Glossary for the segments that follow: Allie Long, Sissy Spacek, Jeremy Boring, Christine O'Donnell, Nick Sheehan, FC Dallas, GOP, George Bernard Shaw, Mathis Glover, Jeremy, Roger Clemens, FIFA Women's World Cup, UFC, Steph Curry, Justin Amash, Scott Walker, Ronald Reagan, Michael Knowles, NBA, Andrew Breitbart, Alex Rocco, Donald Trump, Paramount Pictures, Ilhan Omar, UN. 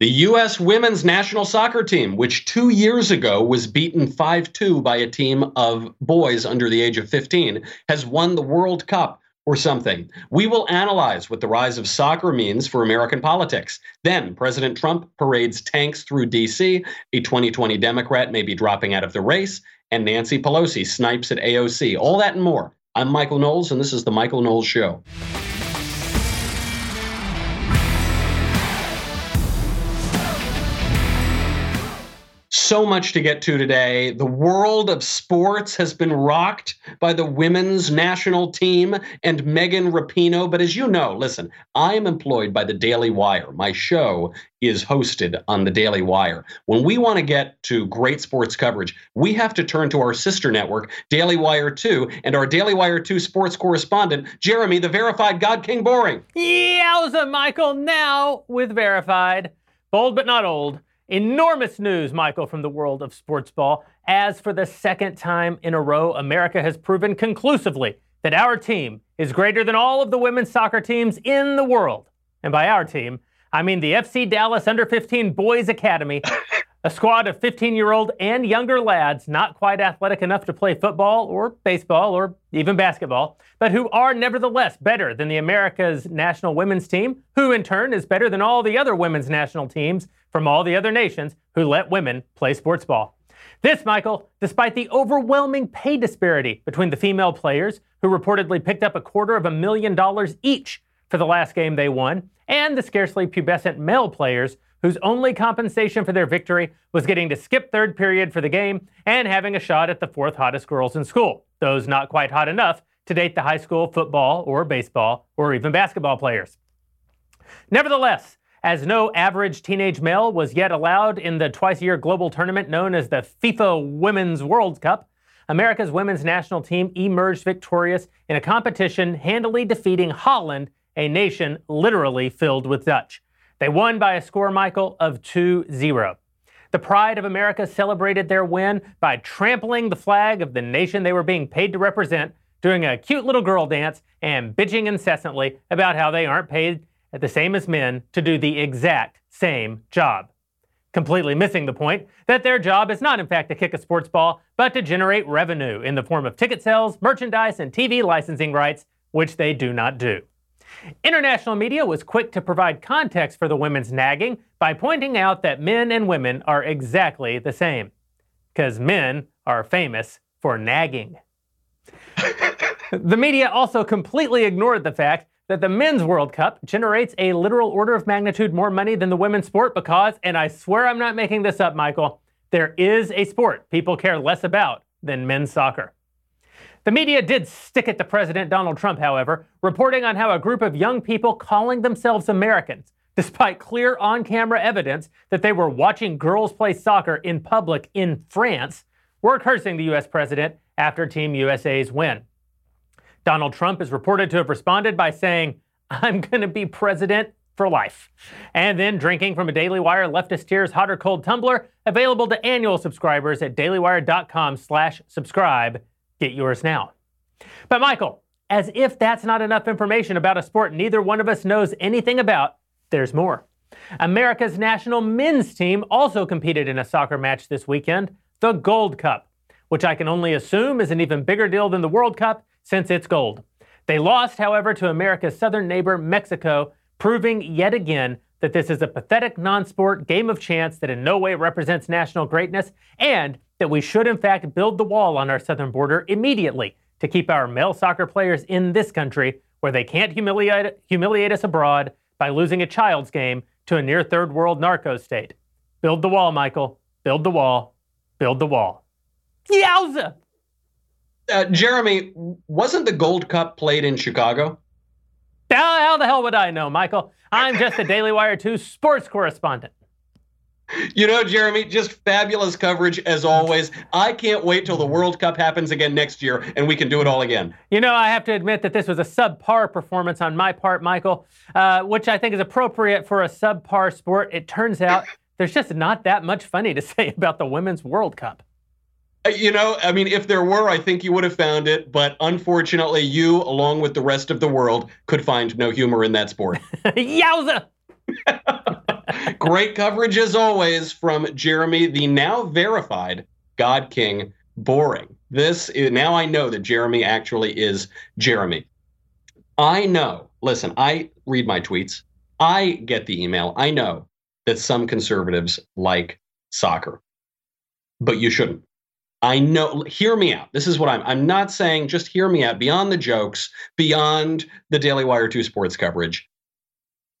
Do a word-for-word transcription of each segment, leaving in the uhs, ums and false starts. The U S Women's National Soccer Team, which two years ago was beaten five two by a team of boys under the age of fifteen, has won the World Cup or something. We will analyze what the rise of soccer means for American politics. Then President Trump parades tanks through D C, a twenty twenty Democrat may be dropping out of the race, and Nancy Pelosi snipes at A O C. All that and more. I'm Michael Knowles, and this is The Michael Knowles Show. So much to get to today. The world of sports has been rocked by the women's national team and Megan Rapino. But as you know, listen, I am employed by the Daily Wire. My show is hosted on the Daily Wire. When we want to get to great sports coverage, we have to turn to our sister network, Daily Wire two, and our Daily Wire two sports correspondent, Jeremy, the verified God King Boring. Yowza, Michael, now with verified. Bold but not old. Enormous news, Michael, from the world of sports ball, as for the second time in a row, America has proven conclusively that our team is greater than all of the women's soccer teams in the world. And by our team, I mean the F C Dallas under fifteen Boys Academy, a squad of fifteen-year-old and younger lads not quite athletic enough to play football or baseball or even basketball, but who are nevertheless better than the America's national women's team, who in turn is better than all the other women's national teams from all the other nations who let women play sports ball. This, Michael, despite the overwhelming pay disparity between the female players, who reportedly picked up a quarter of a million dollars each for the last game they won, and the scarcely pubescent male players, whose only compensation for their victory was getting to skip third period for the game and having a shot at the fourth hottest girls in school, those not quite hot enough to date the high school football or baseball or even basketball players. Nevertheless, as no average teenage male was yet allowed in the twice-a-year global tournament known as the FIFA Women's World Cup, America's women's national team emerged victorious in a competition handily defeating Holland, a nation literally filled with Dutch. They won by a score, Michael, of two zero. The pride of America celebrated their win by trampling the flag of the nation they were being paid to represent, doing a cute little girl dance, and bitching incessantly about how they aren't paid at the same as men to do the exact same job. Completely missing the point that their job is not, in fact, to kick a sports ball, but to generate revenue in the form of ticket sales, merchandise, and T V licensing rights, which they do not do. International media was quick to provide context for the women's nagging by pointing out that men and women are exactly the same, because men are famous for nagging. The media also completely ignored the fact that the Men's World Cup generates a literal order of magnitude more money than the women's sport because, and I swear I'm not making this up, Michael, there is a sport people care less about than men's soccer. The media did stick at the President Donald Trump, however, reporting on how a group of young people calling themselves Americans, despite clear on-camera evidence that they were watching girls play soccer in public in France, were cursing the U S president after Team U S A's win. Donald Trump is reported to have responded by saying, "I'm going to be president for life," and then drinking from a Daily Wire leftist tears hot or cold tumbler available to annual subscribers at daily wire dot com slash subscribe. Get yours now. But Michael, as if that's not enough information about a sport neither one of us knows anything about, there's more. America's national men's team also competed in a soccer match this weekend, the Gold Cup, which I can only assume is an even bigger deal than the World Cup, since it's gold. They lost, however, to America's southern neighbor, Mexico, proving yet again that this is a pathetic non-sport game of chance that in no way represents national greatness, and that we should, in fact, build the wall on our southern border immediately to keep our male soccer players in this country where they can't humiliate, humiliate us abroad by losing a child's game to a near third world narco state. Build the wall, Michael. Build the wall. Build the wall. Yowza! Uh, Jeremy, wasn't the Gold Cup played in Chicago? How, how the hell would I know, Michael? I'm just a Daily Wire two sports correspondent. You know, Jeremy, just fabulous coverage as always. I can't wait till the World Cup happens again next year and we can do it all again. You know, I have to admit that this was a subpar performance on my part, Michael, uh, which I think is appropriate for a subpar sport. It turns out there's just not that much funny to say about the Women's World Cup. You know, I mean, if there were, I think you would have found it. But unfortunately, you, along with the rest of the world, could find no humor in that sport. Yowza! Great coverage as always from Jeremy, the now verified God King Boring. This is, now I know that Jeremy actually is Jeremy. I know, listen, I read my tweets. I get the email. I know that some conservatives like soccer, but you shouldn't. I know, hear me out. This is what I'm, I'm not saying, just hear me out beyond the jokes, beyond the Daily Wire two sports coverage.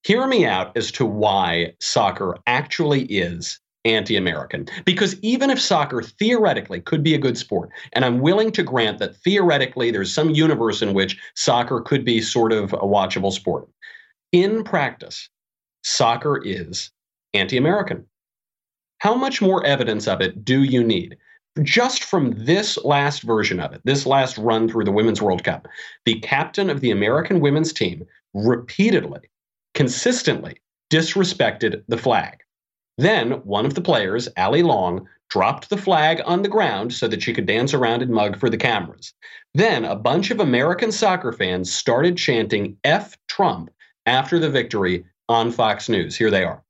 Hear me out as to why soccer actually is anti-American. Because even if soccer theoretically could be a good sport, and I'm willing to grant that theoretically there's some universe in which soccer could be sort of a watchable sport, in practice, soccer is anti-American. How much more evidence of it do you need? Just from this last version of it, this last run through the Women's World Cup, the captain of the American women's team repeatedly, consistently disrespected the flag. Then one of the players, Allie Long, dropped the flag on the ground so that she could dance around and mug for the cameras. Then a bunch of American soccer fans started chanting F Trump after the victory on Fox News. Here they are.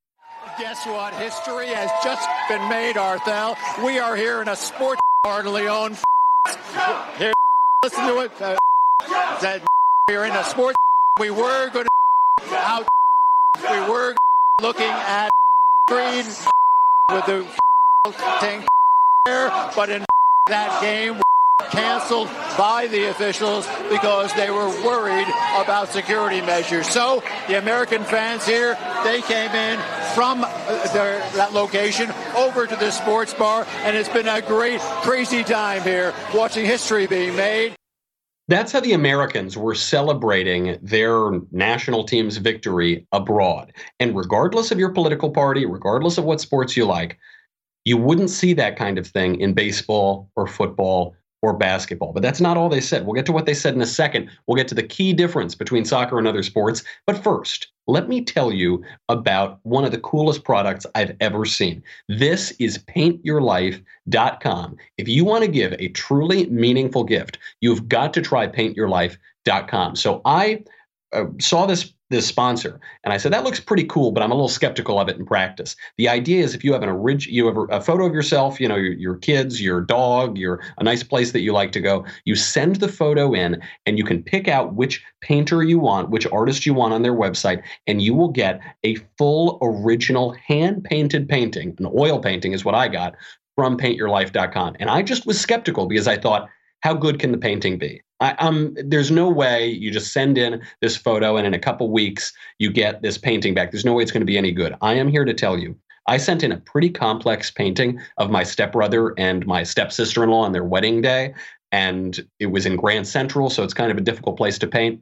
Guess what? History has just been made, Arthel. We are here in a sports hardly owned. Here, listen to it. Uh, that we are in a sports. We were going to out. We were looking at green with the tank there, but in that game canceled by the officials because they were worried about security measures. So the American fans here, they came in from their, that location over to the sports bar, and it's been a great, crazy time here watching history being made. That's how the Americans were celebrating their national team's victory abroad. And regardless of your political party, regardless of what sports you like, you wouldn't see that kind of thing in baseball or football or basketball. But that's not all they said. We'll get to what they said in a second. We'll get to the key difference between soccer and other sports. But first, let me tell you about one of the coolest products I've ever seen. This is paint your life dot com. If you want to give a truly meaningful gift, you've got to try paint your life dot com. So I uh, saw this this sponsor, and I said, that looks pretty cool, but I'm a little skeptical of it in practice. The idea is if you have an original, you have a photo of yourself, you know, your, your kids, your dog, your a nice place that you like to go, you send the photo in and you can pick out which painter you want, which artist you want on their website, and you will get a full original hand-painted painting, an oil painting is what I got, from paint your life dot com. And I just was skeptical because I thought, how good can the painting be? I, um, there's no way you just send in this photo and in a couple weeks you get this painting back. There's no way it's going to be any good. I am here to tell you, I sent in a pretty complex painting of my stepbrother and my stepsister-in-law on their wedding day, and it was in Grand Central, so it's kind of a difficult place to paint.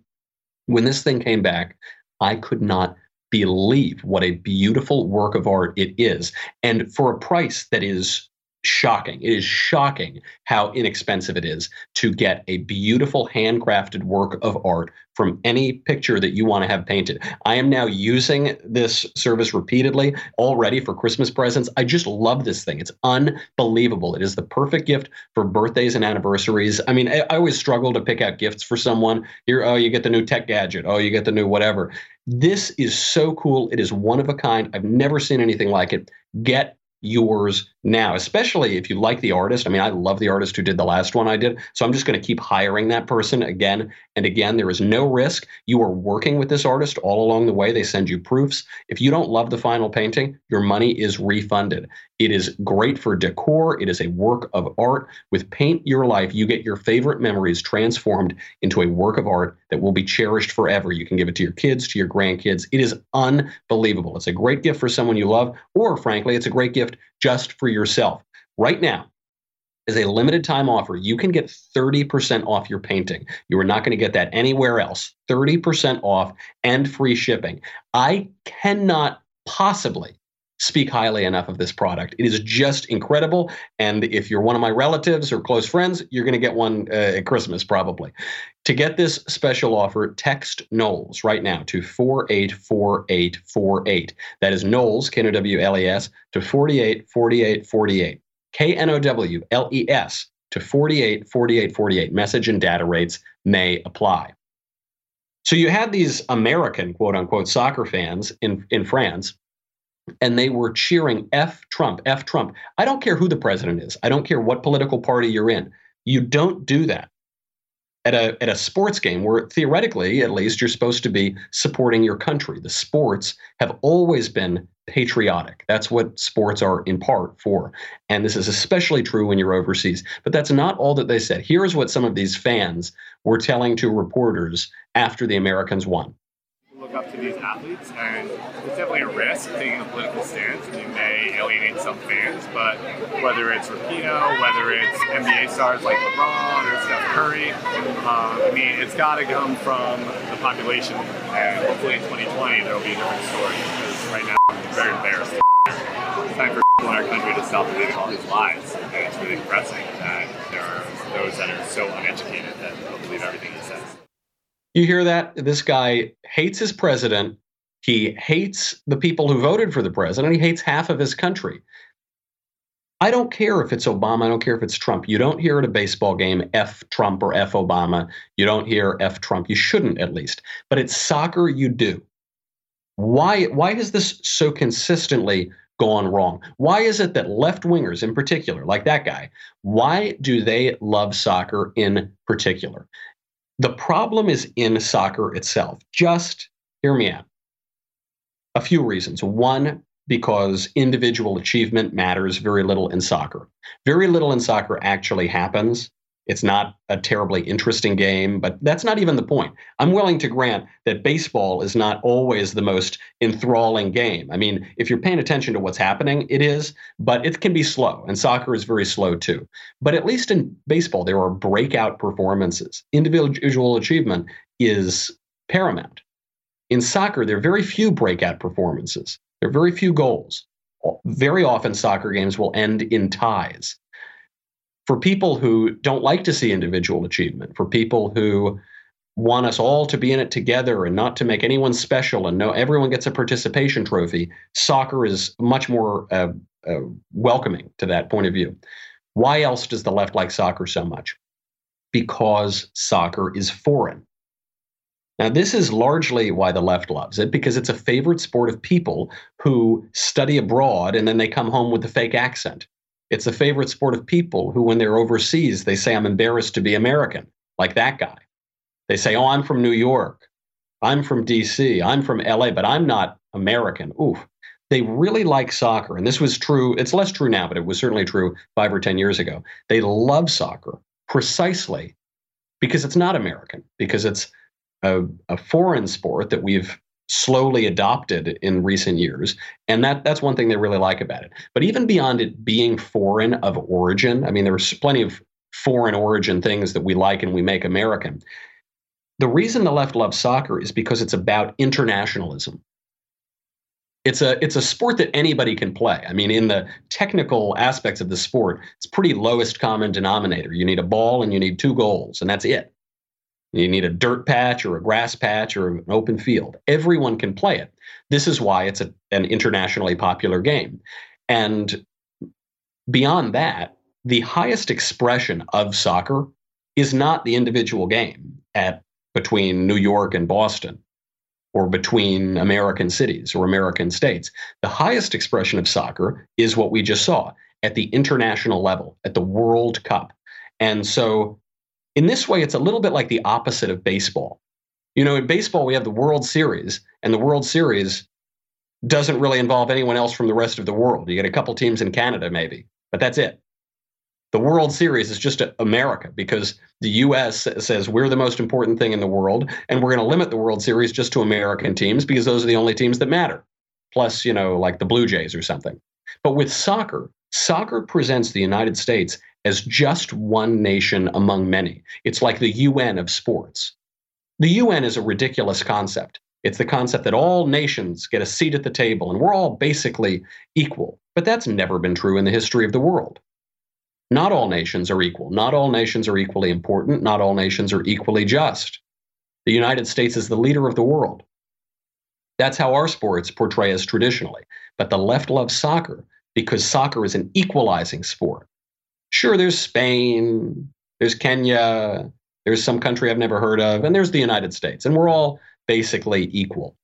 When this thing came back, I could not believe what a beautiful work of art it is, and for a price that is shocking. It is shocking how inexpensive it is to get a beautiful handcrafted work of art from any picture that you want to have painted. I am now using this service repeatedly already for Christmas presents. I just love this thing. It's unbelievable. It is the perfect gift for birthdays and anniversaries. I mean, I, I always struggle to pick out gifts for someone. You're, oh, you get the new tech gadget. Oh, you get the new whatever. This is so cool. It is one of a kind. I've never seen anything like it. Get yours now, especially if you like the artist. I mean, I love the artist who did the last one I did, so I'm just going to keep hiring that person again and again. There is no risk. You are working with this artist all along the way. They send you proofs. If you don't love the final painting, your money is refunded. It is great for decor. It is a work of art. With Paint Your Life, you get your favorite memories transformed into a work of art that will be cherished forever. You can give it to your kids, to your grandkids. It is unbelievable. It's a great gift for someone you love, or frankly, it's a great gift just for yourself. Right now, as a limited time offer, you can get thirty percent off your painting. You are not going to get that anywhere else. thirty percent off and free shipping. I cannot possibly speak highly enough of this product. It is just incredible. And if you're one of my relatives or close friends, you're going to get one uh, at Christmas probably. To get this special offer, text Knowles right now to four eight four eight four eight. That is Knowles, K N O W L E S, to four eight four eight four eight. K N O W L E S to four eight four eight four eight. Message and data rates may apply. So you had these American, quote unquote, soccer fans in, in France and they were cheering F Trump, F Trump. I don't care who the president is. I don't care what political party you're in. You don't do that at a at a sports game where theoretically, at least, you're supposed to be supporting your country. The sports have always been patriotic. That's what sports are in part for. And this is especially true when you're overseas. But that's not all that they said. Here's what some of these fans were telling to reporters after the Americans won. Look up to these athletes, and it's definitely a risk taking a political stance. You may alienate some fans, but whether it's Rapino, whether it's N B A stars like LeBron or Steph Curry, um, I mean, it's got to come from the population, and hopefully in twenty twenty there will be a different story, because right now it's very embarrassing. It's time for people in our country to stop living all these lies, and it's really depressing that there are those that are so uneducated that they'll believe everything he says. You hear that? This guy hates his president. He hates the people who voted for the president. He hates half of his country. I don't care if it's Obama. I don't care if it's Trump. You don't hear at a baseball game F Trump or F Obama. You don't hear F Trump. You shouldn't, at least. But it's soccer, you do. Why, why has this so consistently gone wrong? Why is it that left-wingers in particular, like that guy, why do they love soccer in particular? The problem is in soccer itself. Just hear me out. A few reasons. One, because individual achievement matters very little in soccer. Very little in soccer actually happens. It's not a terribly interesting game, but that's not even the point. I'm willing to grant that baseball is not always the most enthralling game. I mean, if you're paying attention to what's happening, it is, but it can be slow, and soccer is very slow too. But at least in baseball, there are breakout performances. Individual achievement is paramount. In soccer, there are very few breakout performances. There are very few goals. Very often, soccer games will end in ties. For people who don't like to see individual achievement, for people who want us all to be in it together and not to make anyone special and no, everyone gets a participation trophy, soccer is much more uh, uh, welcoming to that point of view. Why else does the left like soccer so much? Because soccer is foreign. Now, this is largely why the left loves it, because it's a favorite sport of people who study abroad and then they come home with a fake accent. It's a favorite sport of people who, when they're overseas, they say, I'm embarrassed to be American, like that guy. They say, oh, I'm from New York. I'm from D C. I'm from L A, but I'm not American. Oof. They really like soccer. And this was true. It's less true now, but it was certainly true five or ten years ago. They love soccer precisely because it's not American, because it's a, a foreign sport that we've slowly adopted in recent years. And that that's one thing they really like about it. But even beyond it being foreign of origin, I mean, there's plenty of foreign origin things that we like and we make American. The reason the left loves soccer is because it's about internationalism. It's a it's a sport that anybody can play. I mean, in the technical aspects of the sport, it's pretty lowest common denominator. You need a ball and you need two goals, and that's it. You need a dirt patch or a grass patch or an open field. Everyone can play it. This is why it's a, an internationally popular game. And beyond that, the highest expression of soccer is not the individual game at between New York and Boston or between American cities or American states. The highest expression of soccer is what we just saw at the international level, at the World Cup. And so in this way, it's a little bit like the opposite of baseball. You know, in baseball, we have the World Series, and the World Series doesn't really involve anyone else from the rest of the world. You get a couple teams in Canada, maybe, but that's it. The World Series is just America, because the U S says we're the most important thing in the world, and we're going to limit the World Series just to American teams because those are the only teams that matter, plus, you know, like the Blue Jays or something. But with soccer, soccer presents the United States as just one nation among many. It's like the U N of sports. The U N is a ridiculous concept. It's the concept that all nations get a seat at the table and we're all basically equal. But that's never been true in the history of the world. Not all nations are equal. Not all nations are equally important. Not all nations are equally just. The United States is the leader of the world. That's how our sports portray us traditionally. But the left loves soccer because soccer is an equalizing sport. Sure, there's Spain, there's Kenya, there's some country I've never heard of, and there's the United States, and we're all basically equal.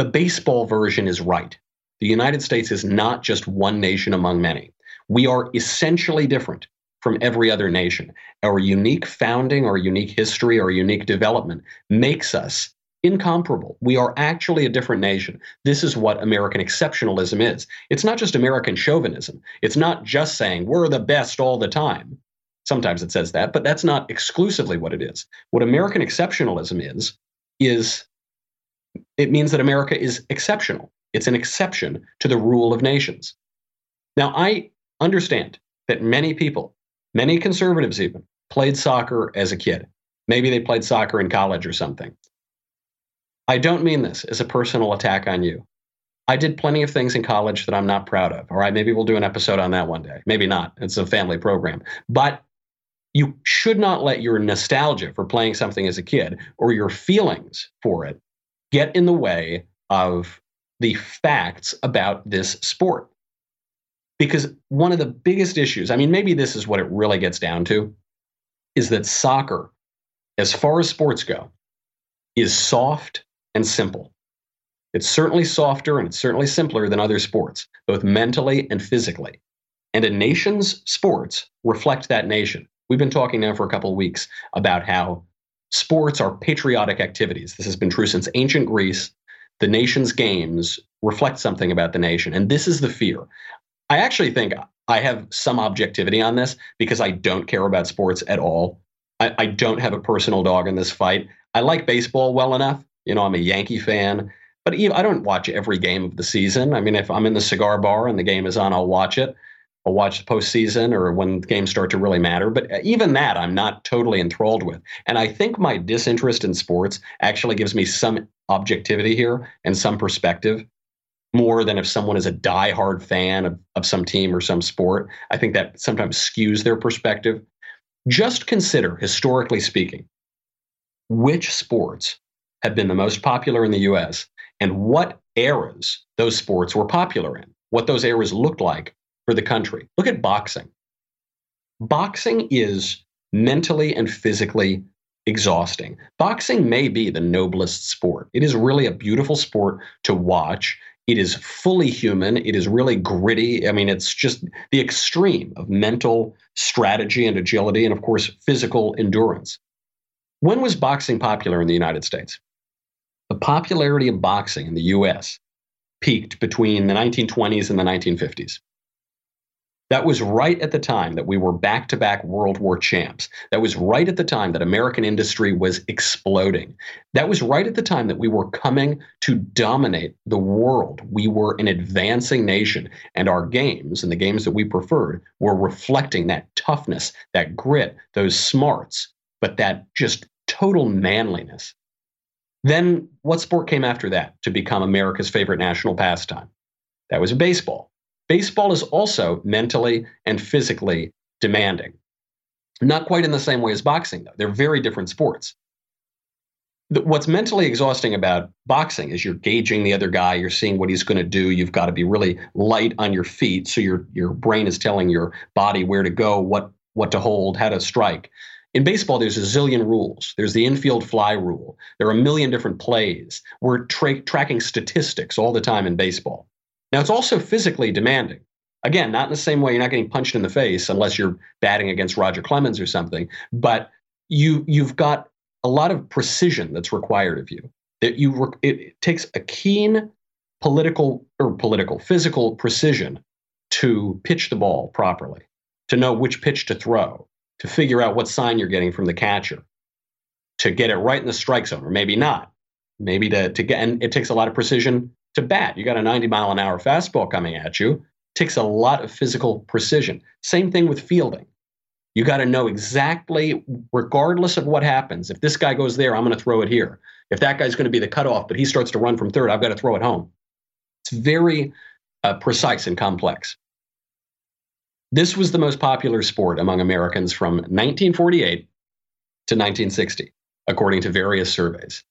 The baseball version is right. The United States is not just one nation among many. We are essentially different from every other nation. Our unique founding, our unique history, our unique development makes us incomparable. We are actually a different nation. This is what American exceptionalism is. It's not just American chauvinism. It's not just saying we're the best all the time. Sometimes it says that, but that's not exclusively what it is. What American exceptionalism is, is it means that America is exceptional. It's an exception to the rule of nations. Now, I understand that many people, many conservatives even, played soccer as a kid. Maybe they played soccer in college or something. I don't mean this as a personal attack on you. I did plenty of things in college that I'm not proud of. All right, maybe we'll do an episode on that one day. Maybe not. It's a family program. But you should not let your nostalgia for playing something as a kid or your feelings for it get in the way of the facts about this sport. Because one of the biggest issues, I mean, maybe this is what it really gets down to, is that soccer, as far as sports go, is soft and simple. It's certainly softer and it's certainly simpler than other sports, both mentally and physically. And a nation's sports reflect that nation. We've been talking now for a couple of weeks about how sports are patriotic activities. This has been true since ancient Greece. The nation's games reflect something about the nation. And this is the fear. I actually think I have some objectivity on this because I don't care about sports at all. I, I don't have a personal dog in this fight. I like baseball well enough. You know, I'm a Yankee fan. But I don't watch every game of the season. I mean, if I'm in the cigar bar and the game is on, I'll watch it. I'll watch the postseason or when games start to really matter. But even that, I'm not totally enthralled with. And I think my disinterest in sports actually gives me some objectivity here and some perspective more than if someone is a diehard fan of, of some team or some sport. I think that sometimes skews their perspective. Just consider, historically speaking, which sports have been the most popular in the U S and what eras those sports were popular in, what those eras looked like for the country. Look at boxing. Boxing is mentally and physically exhausting. Boxing may be the noblest sport. It is really a beautiful sport to watch. It is fully human. It is really gritty. I mean, it's just the extreme of mental strategy and agility and, of course, physical endurance. When was boxing popular in the United States? The popularity of boxing in the U S peaked between the nineteen twenties and the nineteen fifties. That was right at the time that we were back-to-back World War champs. That was right at the time that American industry was exploding. That was right at the time that we were coming to dominate the world. We were an advancing nation, and our games and the games that we preferred were reflecting that toughness, that grit, those smarts, but that just total manliness. Then what sport came after that to become America's favorite national pastime? That was baseball. Baseball is also mentally and physically demanding. Not quite in the same way as boxing, though. They're very different sports. What's mentally exhausting about boxing is you're gauging the other guy, you're seeing what he's going to do, you've got to be really light on your feet, so your, your brain is telling your body where to go, what, what to hold, how to strike. In baseball, there's a zillion rules. There's the infield fly rule. There are a million different plays. We're tra- tracking statistics all the time in baseball. Now, it's also physically demanding. Again, not in the same way. You're not getting punched in the face unless you're batting against Roger Clemens or something. But you, you've got a lot of precision that's required of you. That you re- it takes a keen political or political, physical precision to pitch the ball properly, to know which pitch to throw, to figure out what sign you're getting from the catcher, to get it right in the strike zone, or maybe not. Maybe to, to get, and it takes a lot of precision to bat. You got a ninety mile an hour fastball coming at you. It takes a lot of physical precision. Same thing with fielding. You got to know exactly, regardless of what happens, if this guy goes there, I'm going to throw it here. If that guy's going to be the cutoff, but he starts to run from third, I've got to throw it home. It's very uh, precise and complex. This was the most popular sport among Americans from nineteen forty-eight to nineteen sixty, according to various surveys.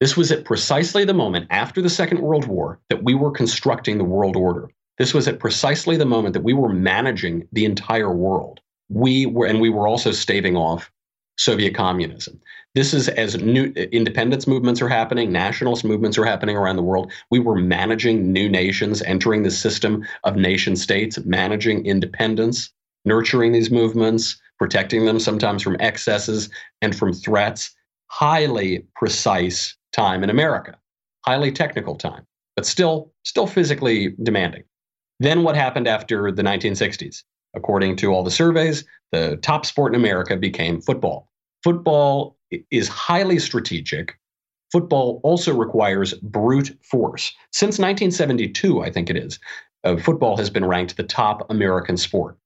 This was at precisely the moment after the Second World War that we were constructing the world order. This was at precisely the moment that we were managing the entire world. We were, and we were also staving off Soviet communism. This is as new independence movements are happening, nationalist movements are happening around the world. We were managing new nations, entering the system of nation states, managing independence, nurturing these movements, protecting them sometimes from excesses and from threats. Highly precise time in America, highly technical time, but still, still physically demanding. Then what happened after the nineteen sixties? According to all the surveys, the top sport in America became football. Football is highly strategic. Football also requires brute force. Since nineteen seventy-two, I think it is, uh, football has been ranked the top American sport.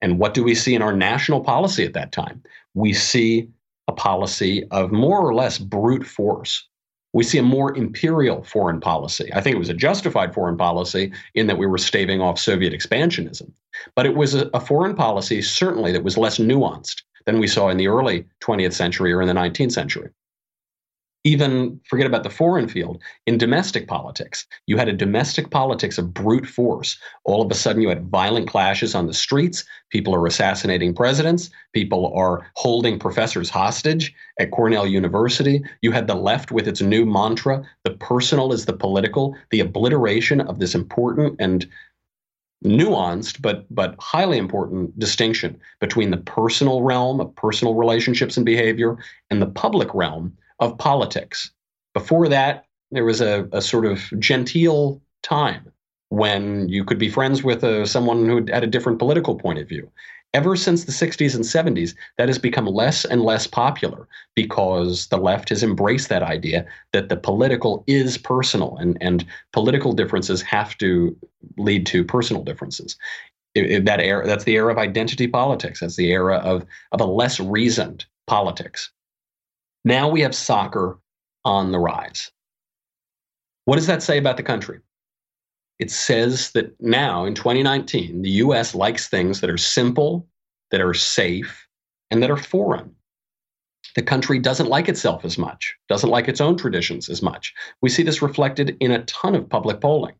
And what do we see in our national policy at that time? We see a policy of more or less brute force. We see a more imperial foreign policy. I think it was a justified foreign policy in that we were staving off Soviet expansionism. But it was a, a foreign policy certainly that was less nuanced than we saw in the early twentieth century or in the nineteenth century. Even forget about the foreign field. In domestic politics, you had a domestic politics of brute force. All of a sudden, you had violent clashes on the streets. People are assassinating presidents. People are holding professors hostage at Cornell University. You had the left with its new mantra, the personal is the political, the obliteration of this important and nuanced but but highly important distinction between the personal realm of personal relationships and behavior and the public realm of politics. Before that, there was a, a sort of genteel time when you could be friends with a, someone who had a different political point of view. Ever since the sixties and seventies, that has become less and less popular because the left has embraced that idea that the political is personal and, and political differences have to lead to personal differences. It, it, that era, that's the era of identity politics. That's the era of, of a less reasoned politics. Now we have soccer on the rise. What does that say about the country? It says that now in twenty nineteen, the U S likes things that are simple, that are safe, and that are foreign. The country doesn't like itself as much, doesn't like its own traditions as much. We see this reflected in a ton of public polling.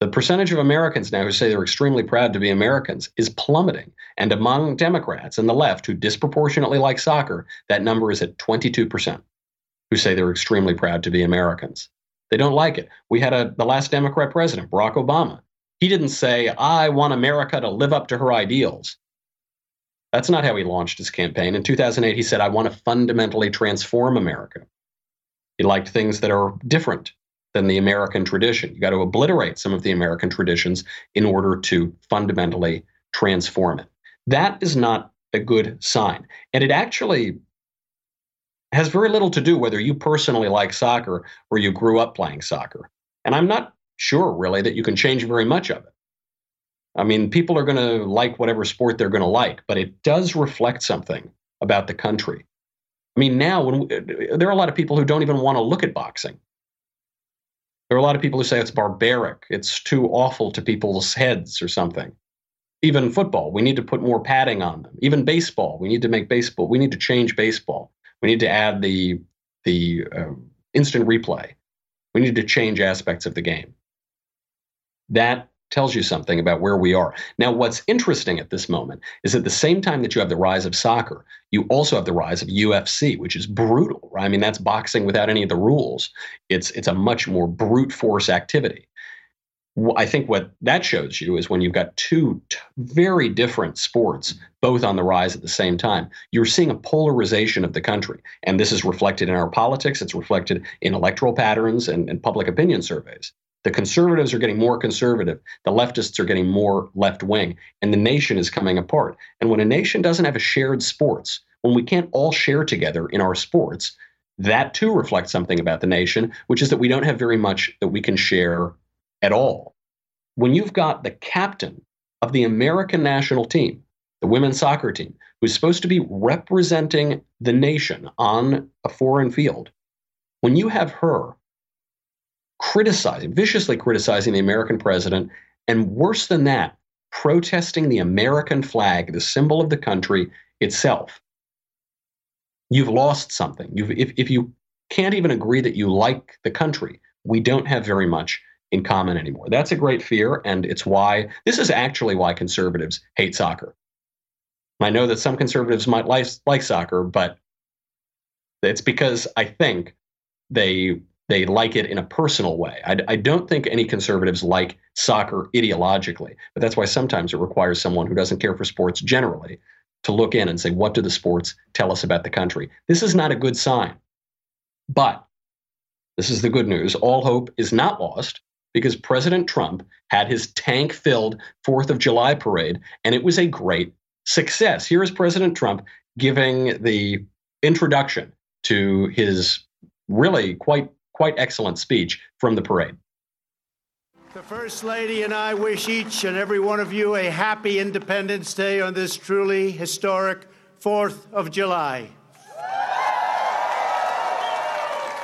The percentage of Americans now who say they're extremely proud to be Americans is plummeting. And among Democrats and the left who disproportionately like soccer, that number is at twenty-two percent who say they're extremely proud to be Americans. They don't like it. We had a, the last Democrat president, Barack Obama. He didn't say, I want America to live up to her ideals. That's not how he launched his campaign. In two thousand eight, he said, I want to fundamentally transform America. He liked things that are different than the American tradition. You got to obliterate some of the American traditions in order to fundamentally transform it. That is not a good sign. And it actually has very little to do whether you personally like soccer or you grew up playing soccer. And I'm not sure really that you can change very much of it. I mean, people are going to like whatever sport they're going to like, but it does reflect something about the country. I mean, now when we, there are a lot of people who don't even want to look at boxing. There are a lot of people who say it's barbaric, it's too awful to people's heads or something. Even football, we need to put more padding on them. Even baseball, we need to make baseball, we need to change baseball. We need to add the, the uh, instant replay. We need to change aspects of the game. That tells you something about where we are. Now, what's interesting at this moment is at the same time that you have the rise of soccer, you also have the rise of U F C, which is brutal. Right? I mean, that's boxing without any of the rules. It's it's a much more brute force activity. I think what that shows you is when you've got two t- very different sports, both on the rise at the same time, you're seeing a polarization of the country. And this is reflected in our politics. It's reflected in electoral patterns and, and public opinion surveys. The conservatives are getting more conservative. The leftists are getting more left wing, and the nation is coming apart. And when a nation doesn't have a shared sports, when we can't all share together in our sports, that too reflects something about the nation, which is that we don't have very much that we can share at all. When you've got the captain of the American national team, the women's soccer team, who's supposed to be representing the nation on a foreign field, when you have her criticizing, viciously criticizing the American president, and worse than that, protesting the American flag, the symbol of the country itself. You've lost something. You've, if, if you can't even agree that you like the country, we don't have very much in common anymore. That's a great fear, and it's why, this is actually why conservatives hate soccer. I know that some conservatives might like, like soccer, but it's because I think they they like it in a personal way. I, I don't think any conservatives like soccer ideologically, but that's why sometimes it requires someone who doesn't care for sports generally to look in and say, what do the sports tell us about the country? This is not a good sign, but this is the good news. All hope is not lost, because President Trump had his tank-filled fourth of July parade, and it was a great success. Here is President Trump giving the introduction to his really quite quite excellent speech from the parade. The First Lady and I wish each and every one of you a happy Independence Day on this truly historic fourth of July.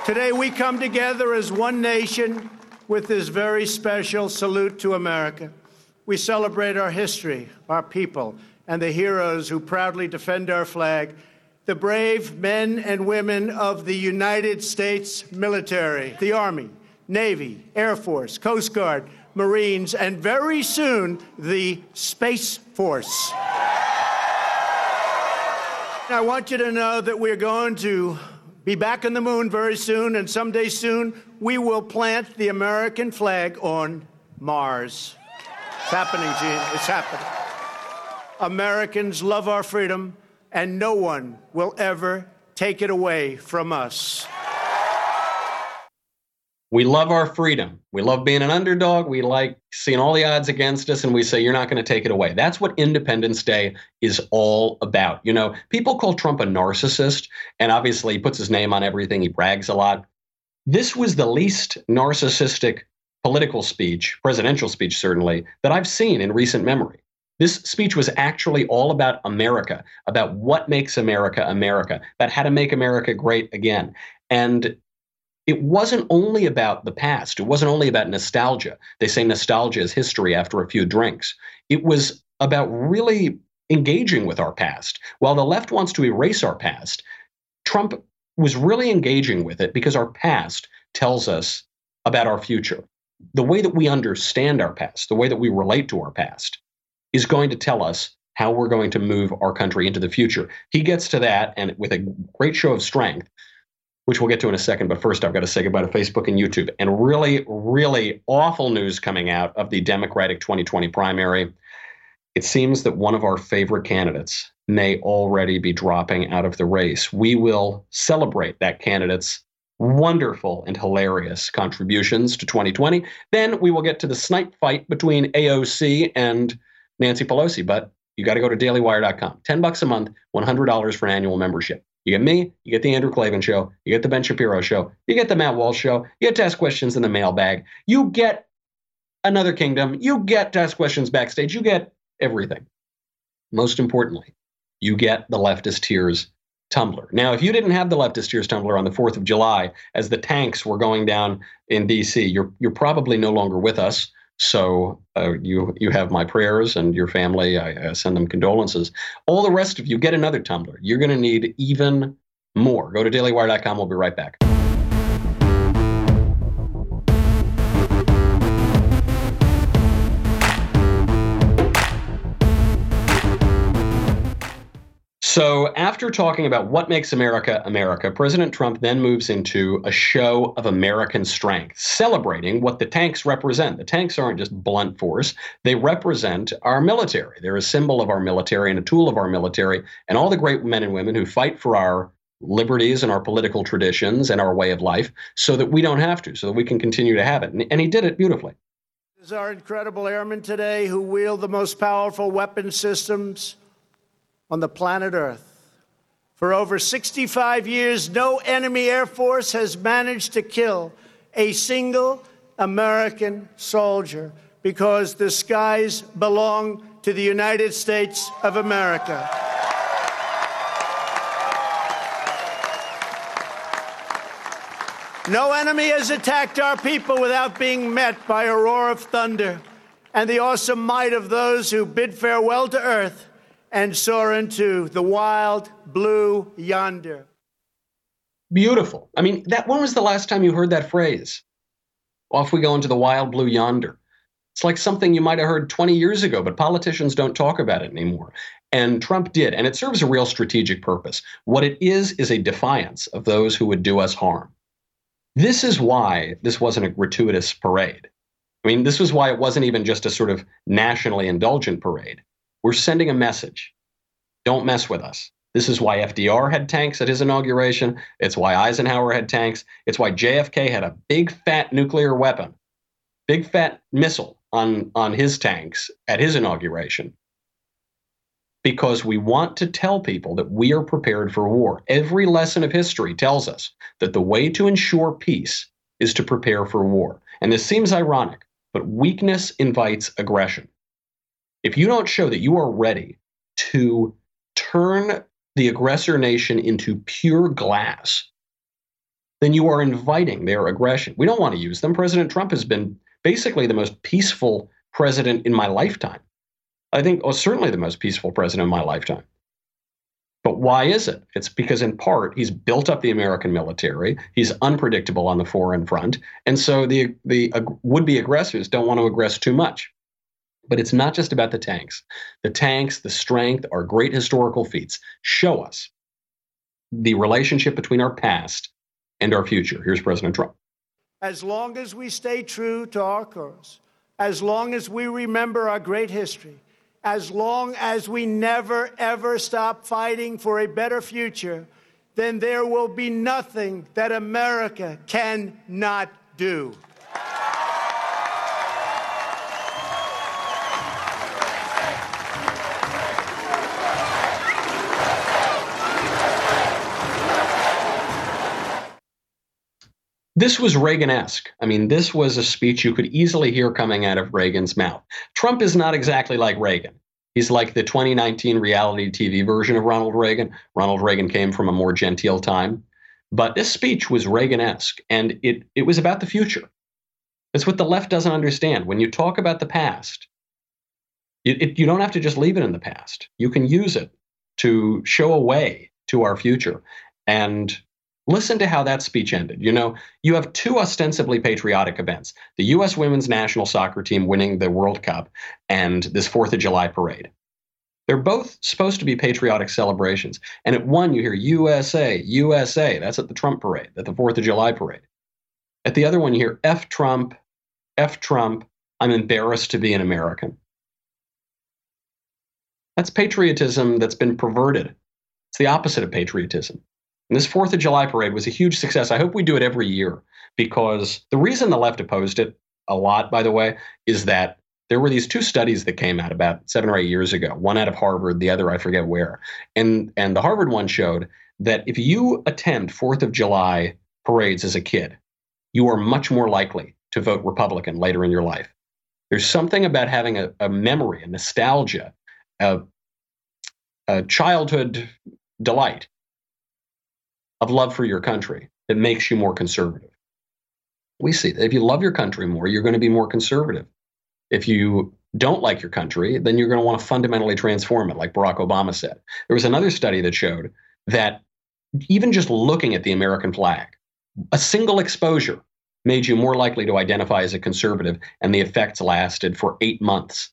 Today we come together as one nation with this very special salute to America. We celebrate our history, our people, and the heroes who proudly defend our flag, the brave men and women of the United States military, the Army, Navy, Air Force, Coast Guard, Marines, and very soon, the Space Force. I want you to know that we're going to be back on the moon very soon, and someday soon, we will plant the American flag on Mars. It's happening, Gene, it's happening. Americans love our freedom, and no one will ever take it away from us. We love our freedom. We love being an underdog. We like seeing all the odds against us, and we say, you're not going to take it away. That's what Independence Day is all about. You know, people call Trump a narcissist, and obviously he puts his name on everything. He brags a lot. This was the least narcissistic political speech, presidential speech certainly, that I've seen in recent memory. This speech was actually all about America, about what makes America America, about how to make America great again. And it wasn't only about the past. It wasn't only about nostalgia. They say nostalgia is history after a few drinks. It was about really engaging with our past. While the left wants to erase our past, Trump was really engaging with it because our past tells us about our future. The way that we understand our past, the way that we relate to our past, is going to tell us how we're going to move our country into the future. He gets to that, and with a great show of strength, which we'll get to in a second. But first, I've got to say goodbye to Facebook and YouTube. And really, really awful news coming out of the Democratic twenty twenty primary. It seems that one of our favorite candidates may already be dropping out of the race. We will celebrate that candidate's wonderful and hilarious contributions to twenty twenty. Then we will get to the snipe fight between A O C and Nancy Pelosi, but you got to go to daily wire dot com. ten bucks a month, one hundred dollars for an annual membership. You get me, you get the Andrew Klavan Show, you get the Ben Shapiro Show, you get the Matt Walsh Show, you get to ask questions in the mailbag, you get Another Kingdom, you get to ask questions backstage, you get everything. Most importantly, you get the Leftist Tears Tumblr. Now, if you didn't have the Leftist Tears Tumblr on the fourth of July, as the tanks were going down in D C, you're you're probably no longer with us. So uh, you you have my prayers and your family. I, I send them condolences. All the rest of you get another Tumblr. You're going to need even more. Go to daily wire dot com. We'll be right back. So after talking about what makes America America, President Trump then moves into a show of American strength, celebrating what the tanks represent. The tanks aren't just blunt force. They represent our military. They're a symbol of our military and a tool of our military and all the great men and women who fight for our liberties and our political traditions and our way of life so that we don't have to, so that we can continue to have it. And, and he did it beautifully. This is our incredible airmen today who wield the most powerful weapon systems on the planet Earth. For over sixty-five years, no enemy Air Force has managed to kill a single American soldier because the skies belong to the United States of America. No enemy has attacked our people without being met by a roar of thunder and the awesome might of those who bid farewell to Earth and soar into the wild blue yonder. Beautiful. I mean, that. When was the last time you heard that phrase? Off we go into the wild blue yonder. It's like something you might have heard twenty years ago, but politicians don't talk about it anymore. And Trump did. And it serves a real strategic purpose. What it is is a defiance of those who would do us harm. This is why this wasn't a gratuitous parade. I mean, this was why it wasn't even just a sort of nationally indulgent parade. We're sending a message. Don't mess with us. This is why F D R had tanks at his inauguration. It's why Eisenhower had tanks. It's why J F K had a big fat nuclear weapon, big fat missile on, on his tanks at his inauguration. Because we want to tell people that we are prepared for war. Every lesson of history tells us that the way to ensure peace is to prepare for war. And this seems ironic, but weakness invites aggression. If you don't show that you are ready to turn the aggressor nation into pure glass, then you are inviting their aggression. We don't want to use them. President Trump has been basically the most peaceful president in my lifetime. I think oh, certainly the most peaceful president in my lifetime. But why is it? It's because in part, he's built up the American military. He's unpredictable on the foreign front. And so the, the uh, would-be aggressors don't want to aggress too much. But it's not just about the tanks. The tanks, the strength are great historical feats. Show us the relationship between our past and our future. Here's President Trump. As long as we stay true to our cause, as long as we remember our great history, as long as we never, ever stop fighting for a better future, then there will be nothing that America cannot do. This was Reagan-esque. I mean, this was a speech you could easily hear coming out of Reagan's mouth. Trump is not exactly like Reagan. He's like the twenty nineteen reality T V version of Ronald Reagan. Ronald Reagan came from a more genteel time. But this speech was Reagan-esque, and it, it was about the future. That's what the left doesn't understand. When you talk about the past, it, it, you don't have to just leave it in the past. You can use it to show a way to our future. And listen to how that speech ended. You know, you have two ostensibly patriotic events, the U S Women's National Soccer Team winning the World Cup and this fourth of July parade. They're both supposed to be patriotic celebrations. And at one, you hear U S A, U S A. That's at the Trump parade, at the fourth of July parade. At the other one, you hear F Trump, F Trump, I'm embarrassed to be an American. That's patriotism that's been perverted. It's the opposite of patriotism. And this fourth of July parade was a huge success. I hope we do it every year, because the reason the left opposed it a lot, by the way, is that there were these two studies that came out about seven or eight years ago, one out of Harvard, the other I forget where. And and the Harvard one showed that if you attend fourth of July parades as a kid, you are much more likely to vote Republican later in your life. There's something about having a, a memory, a nostalgia, a, a childhood delight of love for your country that makes you more conservative. We see that if you love your country more, you're going to be more conservative. If you don't like your country, then you're going to want to fundamentally transform it, like Barack Obama said. There was another study that showed that even just looking at the American flag, a single exposure made you more likely to identify as a conservative, and the effects lasted for eight months.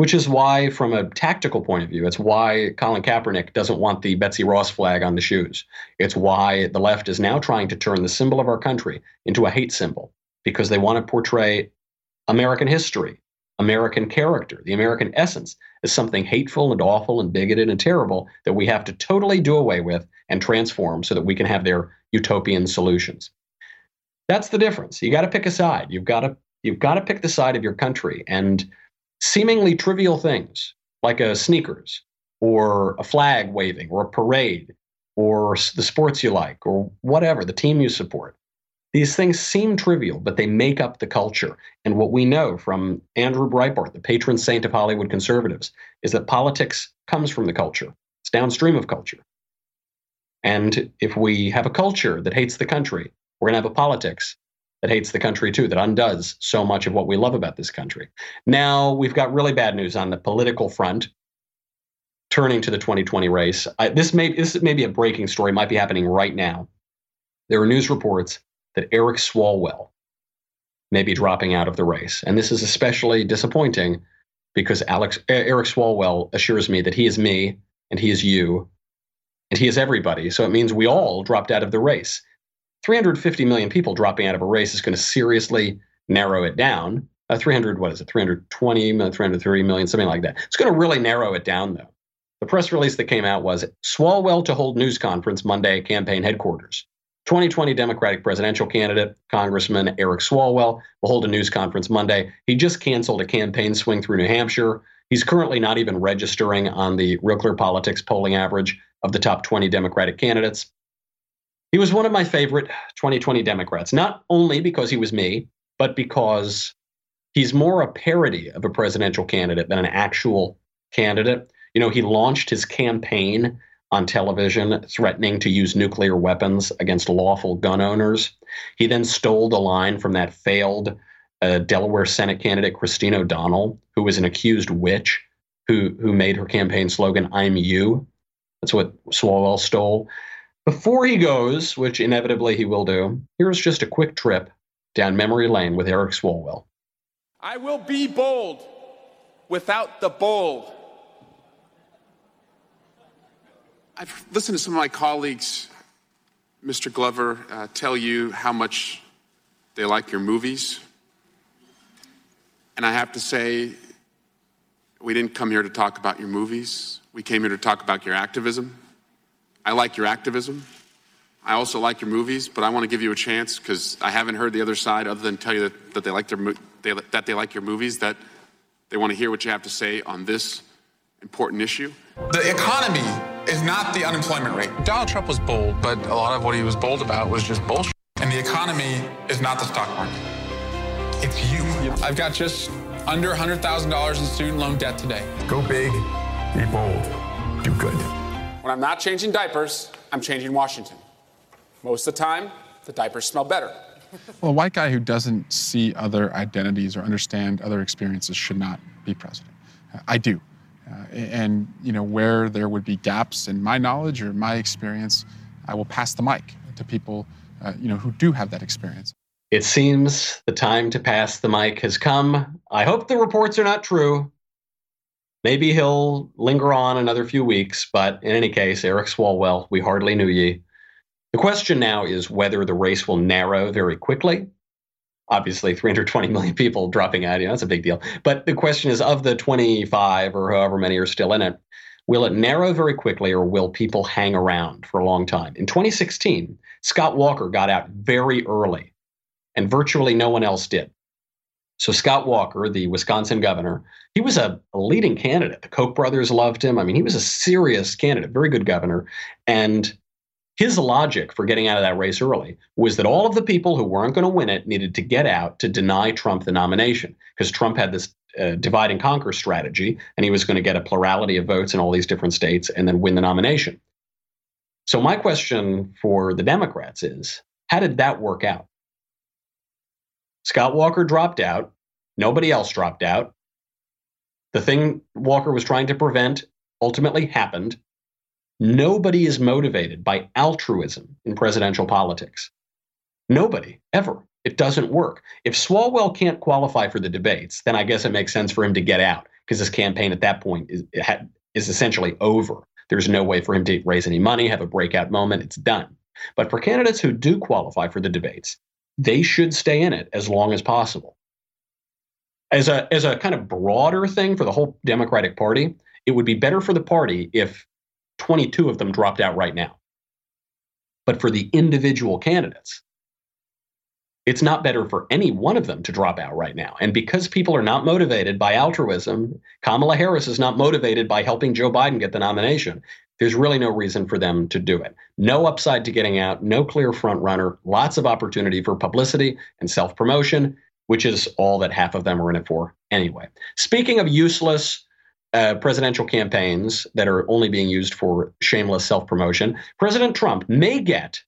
Which is why, from a tactical point of view, it's why Colin Kaepernick doesn't want the Betsy Ross flag on the shoes. It's why the left is now trying to turn the symbol of our country into a hate symbol, because they want to portray American history, American character, the American essence as something hateful and awful and bigoted and terrible that we have to totally do away with and transform so that we can have their utopian solutions. That's the difference. You got to pick a side. You've got to you've got to pick the side of your country. And seemingly trivial things like a sneakers or a flag waving or a parade or the sports you like or whatever, the team you support. These things seem trivial, but they make up the culture. And what we know from Andrew Breitbart, the patron saint of Hollywood conservatives, is that politics comes from the culture. It's downstream of culture. And if we have a culture that hates the country, we're going to have a politics that hates the country too, that undoes so much of what we love about this country. Now, we've got really bad news on the political front. Turning to the twenty twenty race, I, this, may, this may be a breaking story, might be happening right now. There are news reports that Eric Swalwell may be dropping out of the race. And this is especially disappointing because Alex Eric Swalwell assures me that he is me and he is you and he is everybody. So it means we all dropped out of the race. three hundred fifty million people dropping out of a race is going to seriously narrow it down. Uh, three hundred, what is it? three hundred twenty, three hundred thirty million, something like that. It's going to really narrow it down, though. The press release that came out was Swalwell to hold news conference Monday at campaign headquarters. twenty twenty Democratic presidential candidate, Congressman Eric Swalwell, will hold a news conference Monday. He just canceled a campaign swing through New Hampshire. He's currently not even registering on the Real Clear Politics polling average of the top twenty Democratic candidates. He was one of my favorite twenty twenty Democrats, not only because he was me, but because he's more a parody of a presidential candidate than an actual candidate. You know, he launched his campaign on television threatening to use nuclear weapons against lawful gun owners. He then stole the line from that failed uh, Delaware Senate candidate, Christine O'Donnell, who was an accused witch who, who made her campaign slogan, "I'm you." That's what Swalwell stole. Before he goes, which inevitably he will do, here's just a quick trip down memory lane with Eric Swalwell. I will be bold without the bold. I've listened to some of my colleagues, Mister Glover, uh, tell you how much they like your movies. And I have to say, we didn't come here to talk about your movies. We came here to talk about your activism. I like your activism. I also like your movies, but I want to give you a chance because I haven't heard the other side other than tell you that, that they like their they, that they like your movies, that they want to hear what you have to say on this important issue. The economy is not the unemployment rate. Donald Trump was bold, but a lot of what he was bold about was just bullshit. And the economy is not the stock market. It's you. I've got just under one hundred thousand dollars in student loan debt today. Go big, be bold, do good. When I'm not changing diapers, I'm changing Washington. Most of the time, the diapers smell better. Well, a white guy who doesn't see other identities or understand other experiences should not be president. Uh, I do. Uh, and, you know, where there would be gaps in my knowledge or my experience, I will pass the mic to people, uh, you know, who do have that experience. It seems the time to pass the mic has come. I hope the reports are not true. Maybe he'll linger on another few weeks, but in any case, Eric Swalwell, we hardly knew ye. The question now is whether the race will narrow very quickly. Obviously, three hundred twenty million people dropping out, you know, that's a big deal. But the question is, of the twenty-five or however many are still in it, will it narrow very quickly or will people hang around for a long time? In twenty sixteen, Scott Walker got out very early and virtually no one else did. So Scott Walker, the Wisconsin governor, he was a, a leading candidate. The Koch brothers loved him. I mean, he was a serious candidate, very good governor. And his logic for getting out of that race early was that all of the people who weren't going to win it needed to get out to deny Trump the nomination, because Trump had this uh, divide and conquer strategy, and he was going to get a plurality of votes in all these different states and then win the nomination. So my question for the Democrats is, how did that work out? Scott Walker dropped out. Nobody else dropped out. The thing Walker was trying to prevent ultimately happened. Nobody is motivated by altruism in presidential politics. Nobody, ever. It doesn't work. If Swalwell can't qualify for the debates, then I guess it makes sense for him to get out, because his campaign at that point is, is essentially over. There's no way for him to raise any money, have a breakout moment. It's done. But for candidates who do qualify for the debates, they should stay in it as long as possible. As a, as a kind of broader thing for the whole Democratic Party, it would be better for the party if twenty-two of them dropped out right now. But for the individual candidates, it's not better for any one of them to drop out right now. And because people are not motivated by altruism, Kamala Harris is not motivated by helping Joe Biden get the nomination. There's really no reason for them to do it. No upside to getting out, no clear front runner, lots of opportunity for publicity and self-promotion, which is all that half of them are in it for anyway. Speaking of useless Uh, presidential campaigns that are only being used for shameless self-promotion, President Trump may get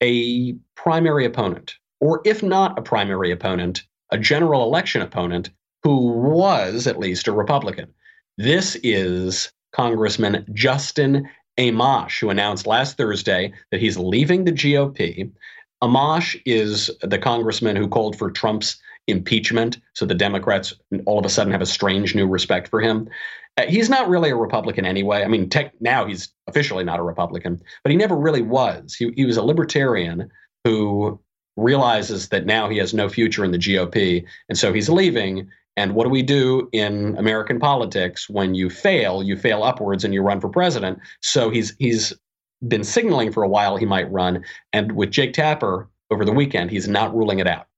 a primary opponent, or if not a primary opponent, a general election opponent who was at least a Republican. This is Congressman Justin Amash, who announced last Thursday that he's leaving the G O P. Amash is the congressman who called for Trump's impeachment. So the Democrats all of a sudden have a strange new respect for him. Uh, he's not really a Republican anyway. I mean, tech, now he's officially not a Republican, but he never really was. He, he was a libertarian who realizes that now he has no future in the G O P, and so he's leaving. And what do we do in American politics when you fail? You fail upwards and you run for president. So he's he's been signaling for a while he might run. And with Jake Tapper over the weekend, he's not ruling it out.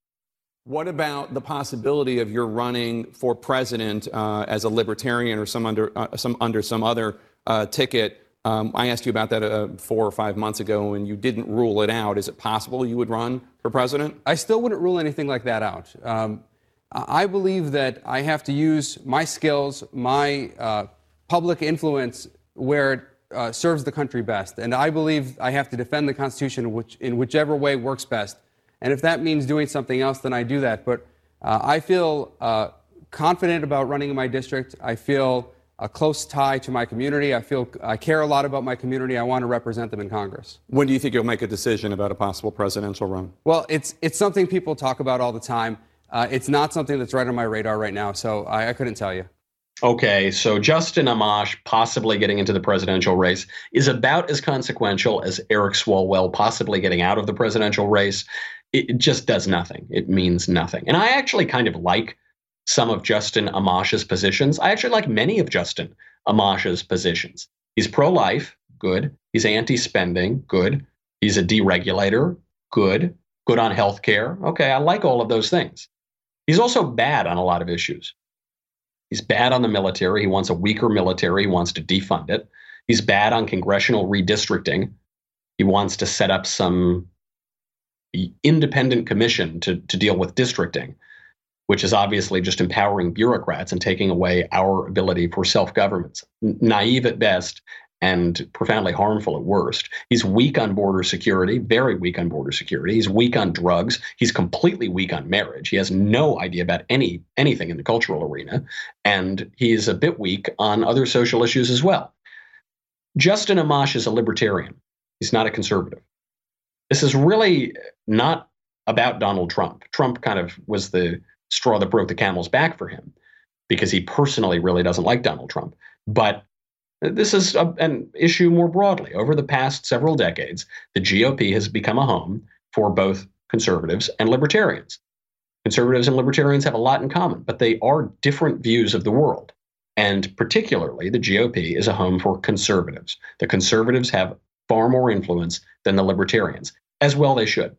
What about the possibility of your running for president uh, as a libertarian or some under uh, some under some other uh, ticket? Um, I asked you about that uh, four or five months ago, and you didn't rule it out. Is it possible you would run for president? I still wouldn't rule anything like that out. Um, I believe that I have to use my skills, my uh, public influence where it uh, serves the country best. And I believe I have to defend the Constitution which, in whichever way works best. And if that means doing something else, then I do that. But uh, I feel uh, confident about running in my district. I feel a close tie to my community. I feel I care a lot about my community. I want to represent them in Congress. When do you think you'll make a decision about a possible presidential run? Well, it's it's something people talk about all the time. Uh, it's not something that's right on my radar right now, so I, I couldn't tell you. Okay, so Justin Amash possibly getting into the presidential race is about as consequential as Eric Swalwell possibly getting out of the presidential race. It, it just does nothing. It means nothing. And I actually kind of like some of Justin Amash's positions. I actually like many of Justin Amash's positions. He's pro-life, good. He's anti-spending, good. He's a deregulator, good. Good on health care, okay, I like all of those things. He's also bad on a lot of issues. He's bad on the military. He wants a weaker military. He wants to defund it. He's bad on congressional redistricting. He wants to set up some independent commission to, to deal with districting, which is obviously just empowering bureaucrats and taking away our ability for self-government. Naive at best and profoundly harmful at worst. He's weak on border security, very weak on border security. He's weak on drugs. He's completely weak on marriage. He has no idea about any anything in the cultural arena. And he's a bit weak on other social issues as well. Justin Amash is a libertarian. He's not a conservative. This is really not about Donald Trump. Trump kind of was the straw that broke the camel's back for him because he personally really doesn't like Donald Trump. But this is a, an issue more broadly. Over the past several decades, the G O P has become a home for both conservatives and libertarians. Conservatives and libertarians have a lot in common, but they are different views of the world. And particularly, the G O P is a home for conservatives. The conservatives have far more influence than the libertarians, as well they should.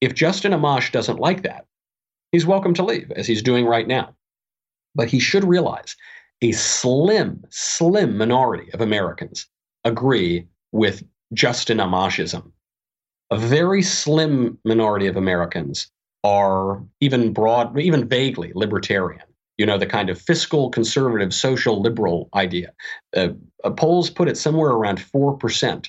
If Justin Amash doesn't like that, he's welcome to leave, as he's doing right now. But he should realize a slim, slim minority of Americans agree with Justin Amashism. A very slim minority of Americans are even broad, even vaguely libertarian. You know, the kind of fiscal, conservative, social, liberal idea. Uh, polls put it somewhere around four percent.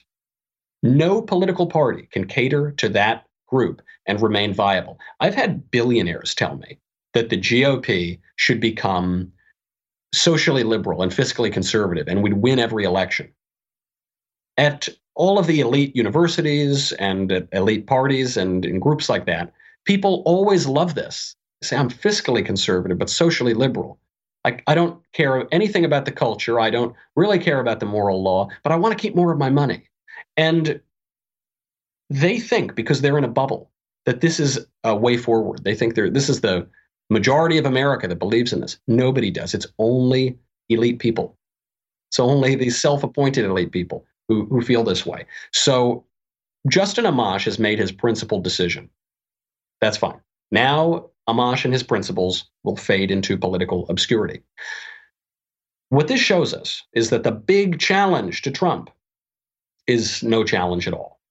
No political party can cater to that group and remain viable. I've had billionaires tell me that the G O P should become socially liberal and fiscally conservative, and we'd win every election. At all of the elite universities and at elite parties and in groups like that, people always love this. They say, I'm fiscally conservative, but socially liberal. I, I don't care anything about the culture. I don't really care about the moral law, but I want to keep more of my money. And they think, because they're in a bubble, that this is a way forward. They think they're, this is the majority of America that believes in this. Nobody does. It's only elite people. It's only these self-appointed elite people who, who feel this way. So Justin Amash has made his principal decision. That's fine. Now Amash and his principles will fade into political obscurity. What this shows us is that the big challenge to Trump is no challenge at all.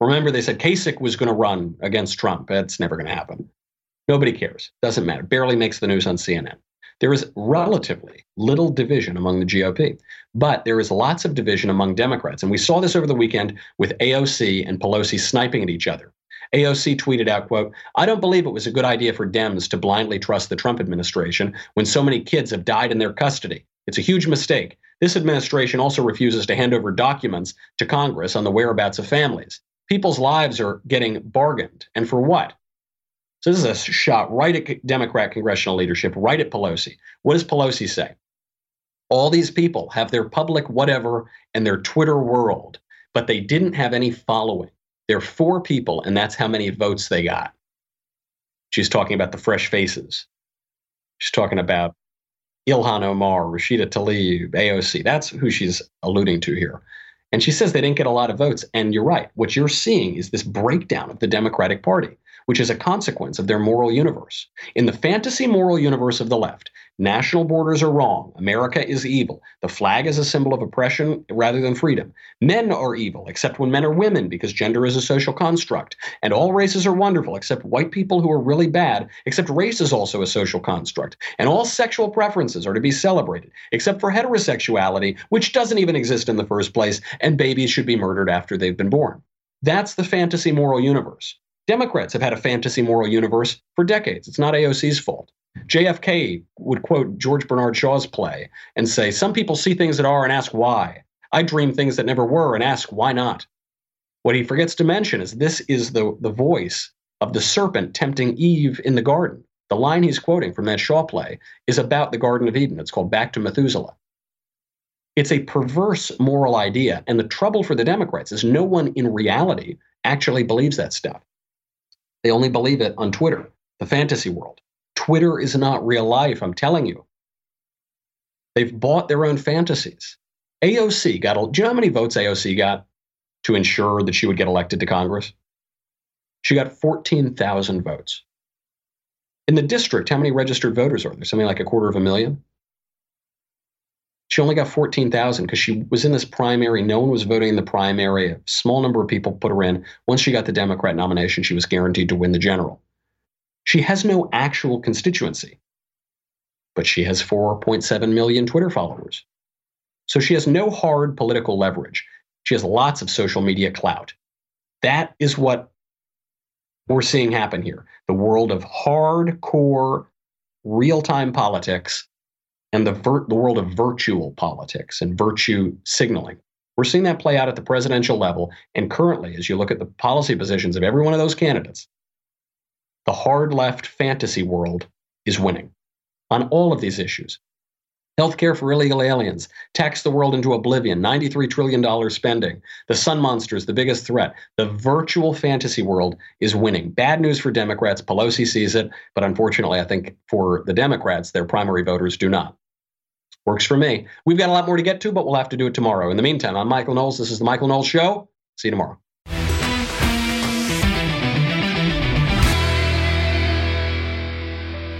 Remember, they said Kasich was going to run against Trump. That's never going to happen. Nobody cares. Doesn't matter. Barely makes the news on C N N. There is relatively little division among the G O P, but there is lots of division among Democrats. And we saw this over the weekend with A O C and Pelosi sniping at each other. A O C tweeted out, quote, I don't believe it was a good idea for Dems to blindly trust the Trump administration when so many kids have died in their custody. It's a huge mistake. This administration also refuses to hand over documents to Congress on the whereabouts of families. People's lives are getting bargained. And for what? So this is a shot right at Democrat congressional leadership, right at Pelosi. What does Pelosi say? All these people have their public whatever and their Twitter world, but they didn't have any following. They're four people, and that's how many votes they got. She's talking about the fresh faces. She's talking about Ilhan Omar, Rashida Tlaib, A O C. That's who she's alluding to here. And she says they didn't get a lot of votes. And you're right. What you're seeing is this breakdown of the Democratic Party, which is a consequence of their moral universe. In the fantasy moral universe of the left, national borders are wrong. America is evil. The flag is a symbol of oppression rather than freedom. Men are evil, except when men are women, because gender is a social construct. And all races are wonderful, except white people who are really bad, except race is also a social construct. And all sexual preferences are to be celebrated, except for heterosexuality, which doesn't even exist in the first place, and babies should be murdered after they've been born. That's the fantasy moral universe. Democrats have had a fantasy moral universe for decades. It's not A O C's fault. J F K would quote George Bernard Shaw's play and say, some people see things that are and ask why. I dream things that never were and ask why not. What he forgets to mention is this is the, the voice of the serpent tempting Eve in the garden. The line he's quoting from that Shaw play is about the Garden of Eden. It's called Back to Methuselah. It's a perverse moral idea. And the trouble for the Democrats is no one in reality actually believes that stuff. They only believe it on Twitter, the fantasy world. Twitter is not real life, I'm telling you. They've bought their own fantasies. A O C got, do you know how many votes A O C got to ensure that she would get elected to Congress? She got fourteen thousand votes. In the district, how many registered voters are there? Something like a quarter of a million? She only got fourteen thousand because she was in this primary. No one was voting in the primary. A small number of people put her in. Once she got the Democrat nomination, she was guaranteed to win the general. She has no actual constituency, but she has four point seven million Twitter followers. So she has no hard political leverage. She has lots of social media clout. That is what we're seeing happen here. The world of hardcore, real-time politics and the, vir- the world of virtual politics and virtue signaling. We're seeing that play out at the presidential level. And currently, as you look at the policy positions of every one of those candidates, the hard left fantasy world is winning on all of these issues. Healthcare for illegal aliens, tax the world into oblivion, ninety-three trillion dollars spending. The sun monster is the biggest threat. The virtual fantasy world is winning. Bad news for Democrats. Pelosi sees it, but unfortunately, I think for the Democrats, their primary voters do not. Works for me. We've got a lot more to get to, but we'll have to do it tomorrow. In the meantime, I'm Michael Knowles. This is The Michael Knowles Show. See you tomorrow.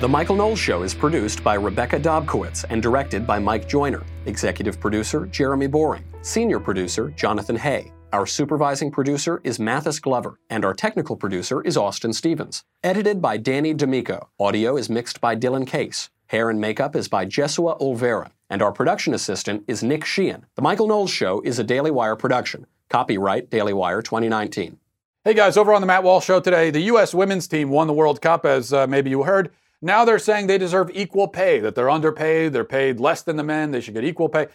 The Michael Knowles Show is produced by Rebecca Dobkowitz and directed by Mike Joyner. Executive producer, Jeremy Boring. Senior producer, Jonathan Hay. Our supervising producer is Mathis Glover, and our technical producer is Austin Stevens. Edited by Danny D'Amico. Audio is mixed by Dylan Case. Hair and makeup is by Jesua Olvera, and our production assistant is Nick Sheehan. The Michael Knowles Show is a Daily Wire production. Copyright Daily Wire twenty nineteen. Hey guys, over on the Matt Walsh Show today, the U S women's team won the World Cup, as uh, maybe you heard. Now they're saying they deserve equal pay, that they're underpaid, they're paid less than the men, they should get equal pay.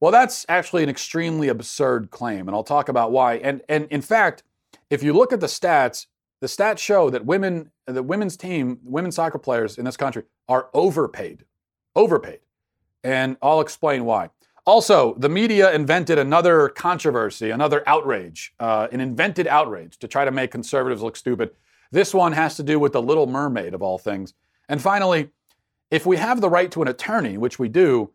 Well, that's actually an extremely absurd claim, and I'll talk about why. And and in fact, if you look at the stats, the stats show that women, the women's team, women's soccer players in this country are overpaid, overpaid. And I'll explain why. Also, the media invented another controversy, another outrage, uh, an invented outrage to try to make conservatives look stupid. This one has to do with the Little Mermaid, of all things. And finally, if we have the right to an attorney, which we do,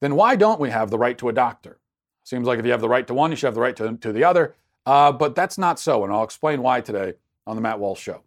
then why don't we have the right to a doctor? Seems like if you have the right to one, you should have the right to, to the other. Uh, but that's not so, and I'll explain why today on The Matt Walsh Show.